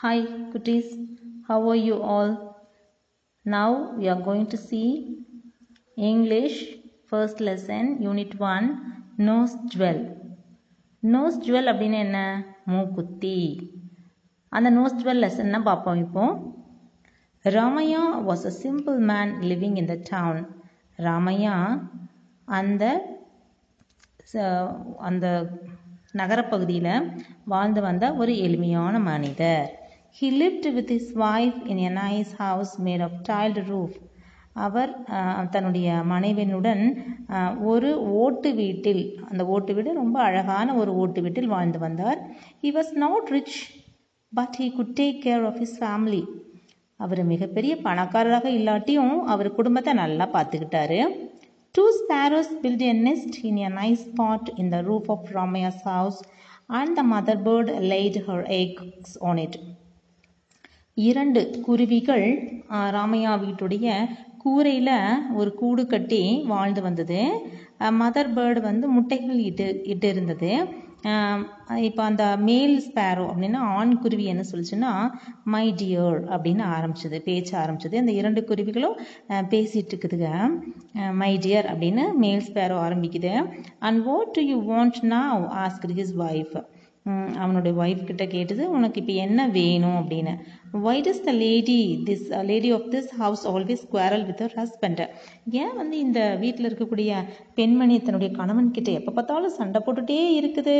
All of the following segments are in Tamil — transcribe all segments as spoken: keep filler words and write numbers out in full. Hi cuties, how are you all? Now we are going to see English first lesson unit one nose jewel. Nose jewel அப்படினா என்ன? மூக்குத்தி. அந்த nose jewel lesson நம்ம பாப்போம் இப்போ. Ramaya was a simple man living in the town. Ramaya அந்த அந்த நகரப்பகுதியில் வாழ்ந்து வந்த ஒரு எளிமையான மனிதர். He lived with his wife in a nice house made of tiled roof. அவர் தன்னுடைய மனைவியுடன் ஒரு ஓட்டு வீட்டில், அந்த ஓட்டு வீடு ரொம்ப அழகான ஒரு ஓட்டு வீட்டில் வாழ்ந்து வந்தார். He was not rich, but he could take care of his family. அவர் மிகப்பெரிய பணக்காரராக இல்லாட்டியும் அவர் குடும்பத்தை நல்லா பார்த்துக்கிட்டாரு. Two sparrows built a nest in a nice spot in the roof of Ramaya's house, and the mother bird laid her eggs on it. இரண்டு குருவிகள் ராமையா வீட்டுடைய கூரையில் ஒரு கூடு கட்டி வாழ்ந்து வந்தது. மதர் பேர்டு வந்து முட்டைகள் இட்டு இட்டு இருந்தது. இப்போ அந்த மேல் ஸ்பேரோ அப்படின்னா ஆண் குருவி என்ன சொல்லிச்சுன்னா மை டியர் அப்படின்னு ஆரம்பிச்சது, பேச்ச ஆரம்பிச்சது. அந்த இரண்டு குருவிகளும் பேசிகிட்டு இருக்குதுங்க. மை டியர் அப்படின்னு மேல் ஸ்பேரோ ஆரம்பிக்குது. And what do you want now asked his wife. அவனுடைய ஒய்ஃப் கிட்ட கேட்டது, உனக்கு இப்போ என்ன வேணும் அப்படின்னு. Why does the lady this lady of this house always quarrel with her husband. ஏன் வந்து இந்த வீட்டில் இருக்கக்கூடிய பெண்மணி தன்னுடைய கணவன் கிட்ட எப்போ பார்த்தாலும் சண்டை போட்டுகிட்டே இருக்குது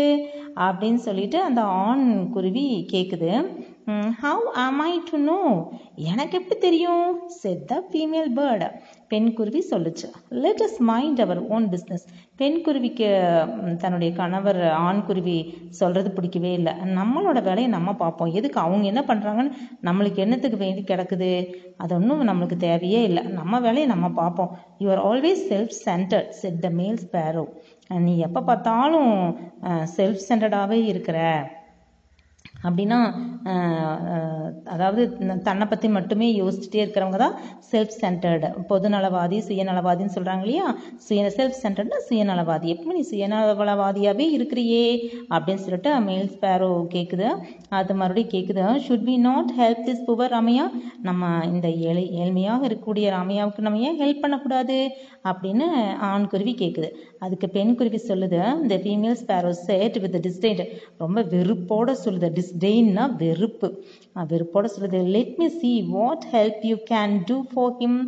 அப்படின்னு சொல்லிட்டு அந்த ஆண் குருவி கேட்குது. ஹவ் ஆம் ஐ டு நோ, எனக்கு எப்படி தெரியும்? said the female bird. பெண் குருவி சொல்லுச்சு. Let us mind our own business. பெண் குருவிக்கு தன்னுடைய கணவர் ஆண் குருவி சொல்கிறது பிடிக்கவே இல்லை. நம்மளோட வேலையை நம்ம பார்ப்போம், எதுக்கு அவங்க என்ன பண்ணுறாங்கன்னு நம்மளுக்கு என்னத்துக்கு வேண்டி கிடக்குது, அது ஒன்றும் நம்மளுக்கு தேவையே இல்லை, நம்ம வேலையை நம்ம பார்ப்போம். You are always self centred said the male sparrow. நீ எப்போ பார்த்தாலும் செல்ஃப் சென்டர்டாகவே இருக்கிற அப்படின்னா, அதாவது தன்னை பற்றி மட்டுமே யோசிச்சுட்டே இருக்கிறவங்க தான் செல்ஃப் சென்டர்டு, பொதுநலவாதி சுயநலவாதின்னு சொல்கிறாங்க இல்லையா. சுய செல்ஃப் சென்டர்ட்னா சுயநலவாதி. எப்போ நீ சுயநலவாதியாகவே இருக்கிறியே அப்படின்னு சொல்லிட்டு மேல் ஸ்பேரோ கேட்குது. அது மறுபடியும் கேட்குது. Should we not help this poor Ramaiah. நம்ம இந்த ஏழை ஏழ்மையாக இருக்கக்கூடிய ராமையாவுக்கு நம்ம ஏன் ஹெல்ப் பண்ணக்கூடாது அப்படின்னு ஆண் குருவி கேட்குது. அதுக்கு பெண் குருவி சொல்லுது. இந்த female sparrow said with disdain, ரொம்ப வெறுப்போடு சொல்லுது. டிஸ்டெயின்னா வெறுப்பு, வெறுப்போட சொல்லுது. Let me see what help you can do for him.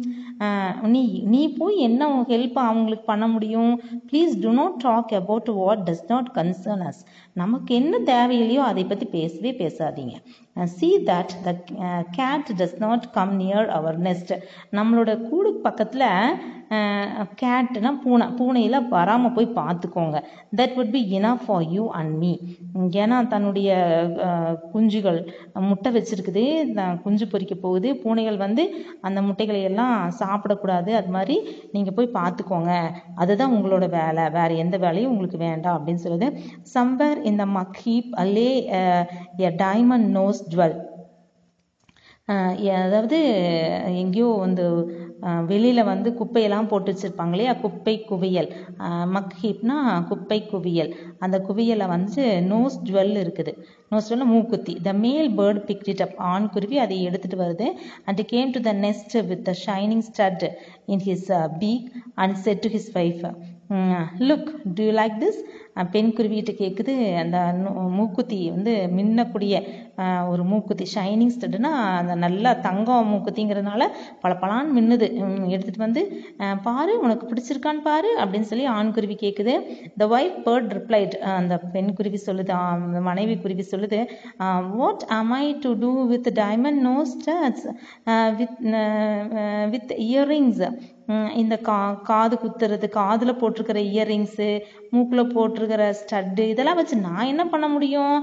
நீ நீ போய் என்ன ஹெல்ப் அவங்களுக்கு பண்ண முடியும்? Please do not talk about what does not concern us. நமக்கு என்ன தேவையில்லையோ அதை பற்றி பேசவே பேசாதீங்க. See that the cat does not come near our nest. நம்மளோட கூடு பக்கத்தில் கேட்டுனா பூனை, பூனையில் வராமல் போய் பார்த்துக்கோங்க. That would be enough for you and me. ஏன்னா தன்னுடைய குஞ்சுகள் முட்டை வச்சுருக்குது, குஞ்சு பொறிக்க போகுது, பூனைகள் வந்து அந்த முட்டைகளை எல்லாம் சாப்பிடக்கூடாது, அது மாதிரி நீங்கள் போய் பார்த்துக்கோங்க, அதுதான் உங்களோட வேலை, வேறு எந்த வேலையும் உங்களுக்கு வேண்டாம் அப்படின்னு சொல்லுது. Somewhere in the mug heap Alle a diamond nose jewel. அதாவது எங்கேயோ வந்து வெளியில் வந்து குப்பையெல்லாம் போட்டு வச்சுருப்பாங்க இல்லையா, குப்பை குவியல். மக் ஹீப்னா குப்பை குவியல். அந்த குவியலில் வந்து நோஸ் ஜுவல் இருக்குது. நோஸ் ஜுவல்னா மூக்குத்தி. The male bird picked it அப். ஆண் குருவி அதை எடுத்துகிட்டு வருது. And came to the nest with the shining stud in his beak and said to his wife. Look do you like this. பெண் குருவிகிட்ட கேட்குது. அந்த மூக்குத்தி வந்து மின்னக்கூடிய ஒரு மூக்குத்தி, ஷைனிங் ஸ்டட்னா அந்த நல்லா தங்கம் மூக்குத்திங்கிறதுனால பளபளன்னு மின்னுது. எடுத்துகிட்டு வந்து பாரு, உனக்கு பிடிச்சிருக்கான்னு பாரு அப்படின்னு சொல்லி ஆண் குருவி கேட்குது. The wife bird replied. அந்த பெண் குருவி சொல்லுது, மனைவி குருவி சொல்லுது. What am I to do with diamond nose studs with with earrings. இந்த கா காது குத்துறது, காதில் போட்டிருக்கிற இயரிங்ஸு, மூக்கில் போட்டிருக்கிற ஸ்டட்டு, இதெல்லாம் வச்சு நான் என்ன பண்ண முடியும்?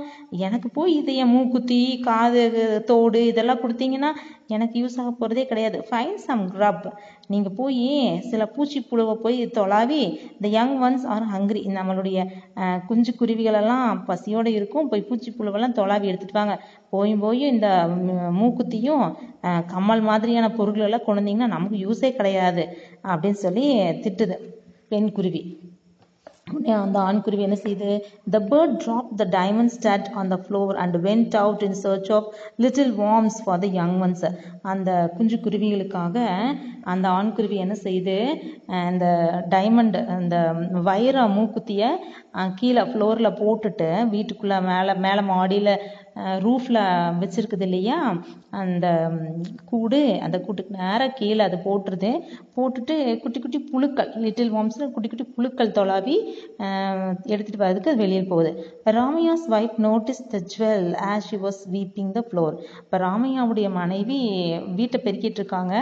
எனக்கு போய் இதைய மூக்குத்தி காது தோடு இதெல்லாம் கொடுத்தீங்கன்னா எனக்கு யூஸ் ஆக போகிறதே கிடையாது. Find some grub. நீங்கள் போய் சில பூச்சி புழுவை போய் தொலாவி the young ones are hungry. நம்மளுடைய குஞ்சு குருவிகளெல்லாம் பசியோடு இருக்கும், போய் பூச்சி புழுவெல்லாம் தொலாவி எடுத்துகிட்டு வாங்க. போயும் போயும் இந்த மூக்குத்தியும் கம்மல் மாதிரியான பொருட்களெல்லாம் கொண்டிங்கன்னா நமக்கு யூஸே கிடையாது அப்படின்னு சொல்லி திட்டுது பெண் குருவி. உடனே அந்த ஆண்குருவி என்ன செய்யுது? The bird dropped the diamond stud on the floor and went out in search of little worms for the young ones. அந்த குஞ்சு குருவிகளுக்காக அந்த ஆண்குருவி என்ன செய்யுது? அந்த டைமண்ட் அந்த வயிற மூக்குத்தியை கீழே ஃப்ளோரில் போட்டுட்டு வீட்டுக்குள்ளே மேலே மேலே மாடியில் ரூஃபில் வச்சுருக்குது இல்லையா அந்த கூடு, அந்த கூட்டுக்கு நேராக கீழே அது போட்டுருது. போட்டுட்டு குட்டி குட்டி புழுக்கள் லிட்டில் வாம்ஸில் குட்டி குட்டி புழுக்கள் தொலாவி எடுத்துகிட்டு வரதுக்கு அது வெளியில் போகுது. Ramaiah's wife notice the jewel as she was weeping the floor. இப்போ ராமையாவுடைய மனைவி வீட்டை பெருக்கிட்டு இருக்காங்க.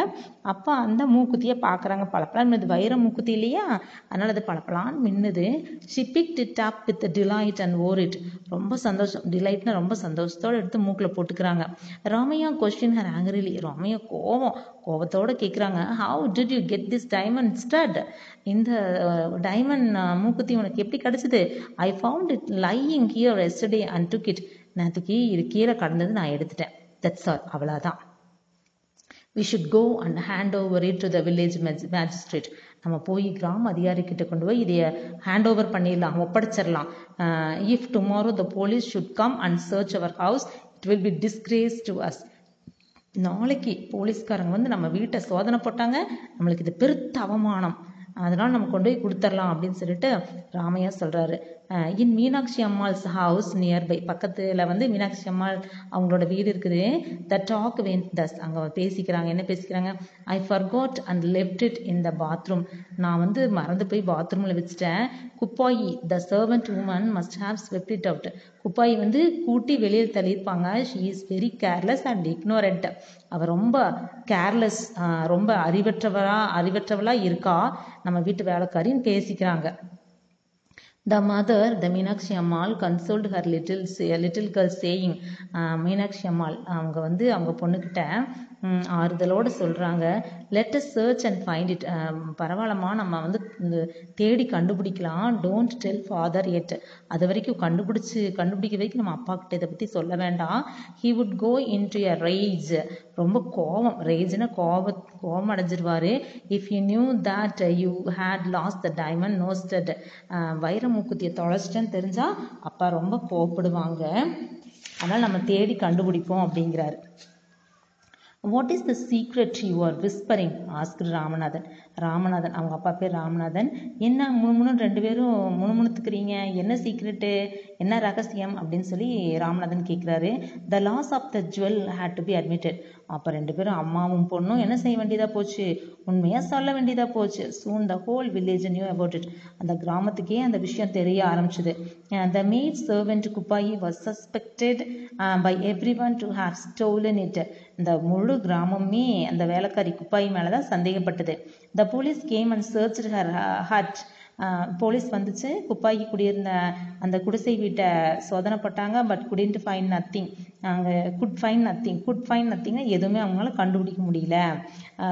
அப்போ அந்த மூக்குத்தியை பார்க்குறாங்க. பலப்பலான் மின்னுது, வைர மூக்குத்தி இல்லையா, அதனால் அது பலப்பலான் மின்னுது. She picked it up with delight and wore it. ரொம்ப சந்தோஷம், டிலைட்னா ரொம்ப சந்தோஷம், தோசத்தோடு எடுத்து மூக்கில் போட்டுக்கிறாங்க. Ramaiah question her angrily. Ramaiah கோபம் கோபத்தோடு கேட்குறாங்க. How did you get this diamond stud? இந்த டைமண்ட் மூக்குத்தி உனக்கு எப்படி கிடச்சிது? I found it lying here yesterday and took it. நேற்றுக்கு இது கீழே கடந்தது, நான் எடுத்துட்டேன். தட்ஸ் ஆல், அவ்வளோதான். We should go and hand over it to the village magistrate. நம்ம போய் கிராம அதிகாரிக்கிட்ட கொண்டு போய் இதைய ஹேண்ட் ஓவர் பண்ணிடலாம், ஒப்படைச்சிடலாம். If tomorrow the police should come and search our house it will be disgrace to us. நாளைக்கு போலீஸ்காரங்க வந்து நம்ம வீட்டை சோதனை போட்டாங்க, நம்மளுக்கு இது பெருத்த அவமானம், அதனால் நம்ம கொண்டு போய் கொடுத்துடலாம் அப்படின்னு சொல்லிட்டு ராமையா சொல்கிறாரு. In Meenakshi Ammal's house nearby, பக்கத்தில் வந்து மீனாட்சி அம்மாள் அவங்களோட வீடு இருக்குது. த டாக் வென்ட் தஸ், அங்கே பேசிக்கிறாங்க. என்ன பேசிக்கிறாங்க? I forgot and left it in the bathroom. நான் வந்து மறந்து போய் பாத்ரூமில் வச்சுட்டேன். Kuppayi the servant woman must have swept it out. Kuppayi வந்து கூட்டி வெளியில் தள்ளியிருப்பாங்க. She is very careless and ignorant. அவள் ரொம்ப கேர்லெஸ், ரொம்ப அறிவற்றவரா அறிவற்றவளாக இருக்கா நம்ம வீட்டு வேலைக்காரின்னு பேசிக்கிறாங்க. The mother, the Minakshi Ammal, consoled her little little girl saying, Meenakshi அம்மாள் அவங்க வந்து அவங்க பொண்ணுக்கிட்ட ஆறுதலோடு சொல்கிறாங்க. Let us search and find it. பரவாயில்லம்மா, நம்ம வந்து தேடி கண்டுபிடிக்கலாம். Don't tell father yet. அது வரைக்கும் கண்டுபிடிச்சி கண்டுபிடிக்க வரைக்கும் நம்ம அப்பா கிட்ட இதை பற்றி சொல்ல வேண்டாம். He would go into a rage. ரொம்ப கோபம், ரேஜ்னா கோப கோபம் அடைஞ்சிருவார். If you knew that you had lost the diamond nose stud. வைர மூக்குத்தியை தொலைச்சிட்டேன்னு தெரிஞ்சால் அப்பா ரொம்ப கோபப்படுவாங்க. அதனால் நம்ம தேடி கண்டுபிடிப்போம் அப்படிங்கிறாரு. What is the secret you are whispering? asked Ramanathan. Ramanathan, அவங்க அப்பா பேர் ராமநாதன், என்ன முணுமுணுன்னு ரெண்டு பேரும் முணுமுணுத்துக்கிறீங்க, என்ன சீக்ரெட்டு, என்ன ரகசியம் அப்படின்னு சொல்லி ராமநாதன் கேட்குறாரு. The loss of the jewel had to be admitted. அப்போ ரெண்டு பேரும் அம்மாவும் பொண்ணும் என்ன செய்ய வேண்டியதாக போச்சு? உண்மையாக சொல்ல வேண்டியதாக போச்சு. Soon the whole village knew about it. அந்த கிராமத்துக்கே அந்த விஷயம் தெரிய ஆரம்பிச்சுது. The maid servant Kupayi was suspected uh, by everyone to have stolen it. இந்த முழு கிராமமே அந்த வேலைக்காரி குப்பாயி மேலே தான் சந்தேகப்பட்டது. The police came and search her hut. Police வந்துச்சு, குப்பாயி குடியிருந்த அந்த குடிசை வீட்டை சோதனை போட்டாங்க. But couldn't find nothing. அங்கே could find nothing could find நத்திங்னா எதுவுமே அவங்களால கண்டுபிடிக்க முடியல.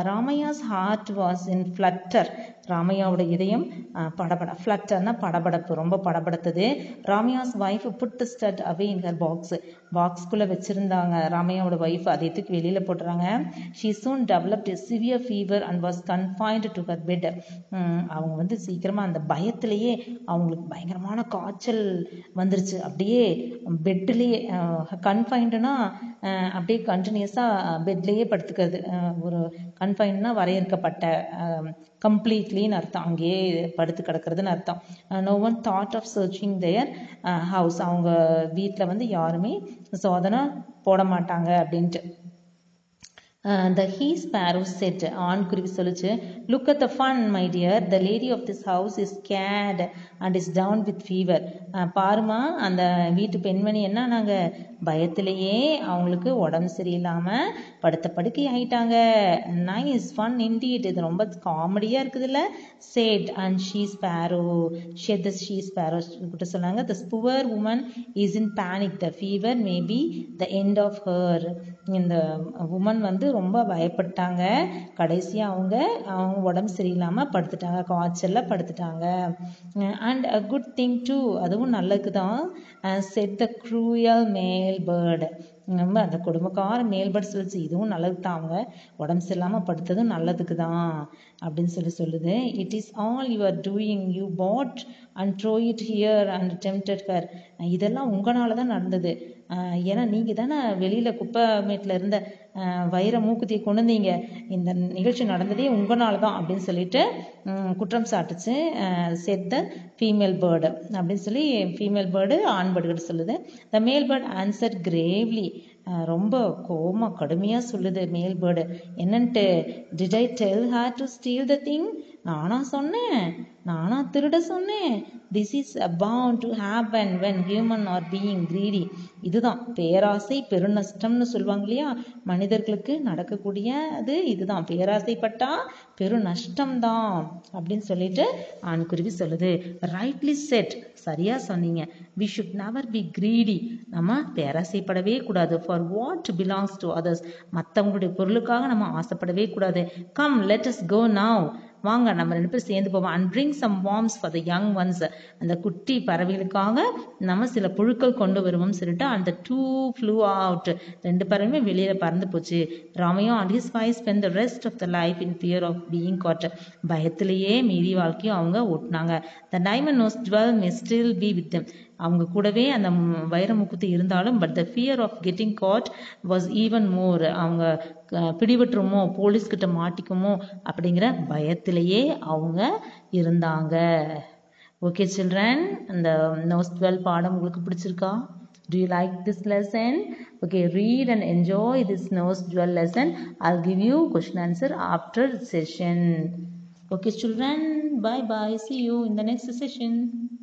Ramaiah's heart was in flutter. ராமையாவோட இதயம் படபட, ஃப்ளட்டர்னா படபடப்பு, ரொம்ப படபடுத்தது. Ramaiah's wife put the stud away in her box. பாக்ஸ்குள்ளே வச்சுருந்தாங்க ராமையாவோட வைஃப், அதை எடுத்து வெளியில் போட்டுறாங்க. She soon developed a severe fever and was confined to her bed. அவங்க வந்து சீக்கிரமாக அந்த பயத்திலேயே அவங்களுக்கு பயங்கரமான காய்ச்சல் வந்துருச்சு. அப்படியே பெட்லேயே கன்ஃபைன்டுனா அப்படியே கண்டினியூஸாக பெட்லேயே படுத்துக்கிறது. ஒரு கன்ஃபைன்டுனா வரையறுக்கப்பட்ட கம்ப்ளீட்லின்னு அர்த்தம், அங்கேயே படுத்து கிடக்கிறதுன்னு அர்த்தம். No one thought of searching their house. அவங்க வீட்டில் வந்து யாருமே சோதனை போட மாட்டாங்க அப்படின்ட்டு. The he sparrow said, ஆண்குருவி சொல்லுச்சு, look at the fun my dear, the lady of this house is scared and is down with fever. பாருமா, அந்த வீட்டு பெண்மணி என்ன நாங்கள் பயத்திலேயே அவங்களுக்கு உடம்பு சரியில்லாமல் படுத்த படுக்கை ஆகிட்டாங்க. Nice fun indeed. இது ரொம்ப காமெடியாக இருக்குதுல்ல. Said and she sparrow said the she sparrow கிட்ட சொன்னாங்க, the poor woman is in panic. The fever may be the end of her. இந்த உமன் வந்து ரொம்ப பயப்பட்டாங்க. கடைசியாக அவங்க அவங்க உடம்பு சரியில்லாமல் படுத்துட்டாங்க, காய்ச்சலில் படுத்துட்டாங்க. And a good thing too, அதுவும் நல்லதுக்கு தான், said the cruel male bird. நம்ம அந்த குடும்பக்கார மேல்படுத்த வச்சு இதுவும் நல்லது தான், அவங்க உடம்பு சரியில்லாமல் படுத்ததும் நல்லதுக்கு தான் அப்படின்னு சொல்லி சொல்லுது. It is all your doing, you pot and throw it here and tempted her. இதெல்லாம் உங்களால தான் நடந்தது, ஏன்னா நீங்கள் தானே வெளியில் குப்பைமேட்டில் இருந்த வைர மூக்குத்தியை கொண்டு வந்தீங்க, இந்த நிகழ்ச்சி நடந்ததே உங்களால தான் அப்படின்னு சொல்லிட்டு குற்றம் சாட்டுச்சு செட் த ஃபீமேல் பேர்டு அப்படின்னு சொல்லி ஃபீமேல் பேர்டு ஆண் பேர்டுகிட்ட சொல்லுது. The male bird answer gravely, ரொம்ப கோமா கடுமையாக சொல்லுது மேல் பேர்டு என்னன்ட்டு. Did I tell her to steal the thing, நானா சொன்னேன், நானா திருட சொன்னேன். This is abound to happen when human are being greedy. இதுதான் பேராசை பெருநஷ்டம்னு சொல்லுவாங்க இல்லையா, மனிதர்களுக்கு நடக்கக்கூடிய அது இதுதான், பேராசைப்பட்டா பெரு நஷ்டம்தான் அப்படின்னு சொல்லிட்டு ஆண்குருவி சொல்லுது. ரைட்லி செட், சரியா சொன்னீங்க. We should never be greedy, நம்ம பேராசைப்படவே கூடாது. For what belongs to others, மற்றவங்களுடைய பொருளுக்காக நம்ம ஆசைப்படவே கூடாது. Come let us go now, வாங்க நம்ம ரெண்டு பேரும் சேர்ந்து போவோம். And bring some worms for the young ones, அந்த குட்டி பறவைகளுக்காக நம்ம சில புழுக்கள் கொண்டு வருவோம்னு சொல்லிட்டு அந்த டூ ஃப்ளூ அவுட், ரெண்டு பறவையுமே வெளியில் பறந்து போச்சு. Ramaiah and his wife spend the rest of the life in fear of being caught, பயத்திலேயே மீதி வாழ்க்கையும் அவங்க ஓட்டினாங்க. The diamond nose jewel may still be with them, அவங்க கூடவே அந்த வைரமுக்குத்தி இருந்தாலும் but the fear of getting caught was even more, அவங்க பிடிபட்டுருமோ போலீஸ்கிட்ட மாட்டிக்குமோ அப்படிங்கிற பயத்திலேயே அவங்க இருந்தாங்க. ஓகே சில்ட்ரன், அந்த நோஸ் டுவெல் பாடம் உங்களுக்கு பிடிச்சிருக்கா? Do you like this lesson? Okay, read and enjoy this nose dual lesson. I'll give you question answer after session. Okay children, bye bye, see you in the next session.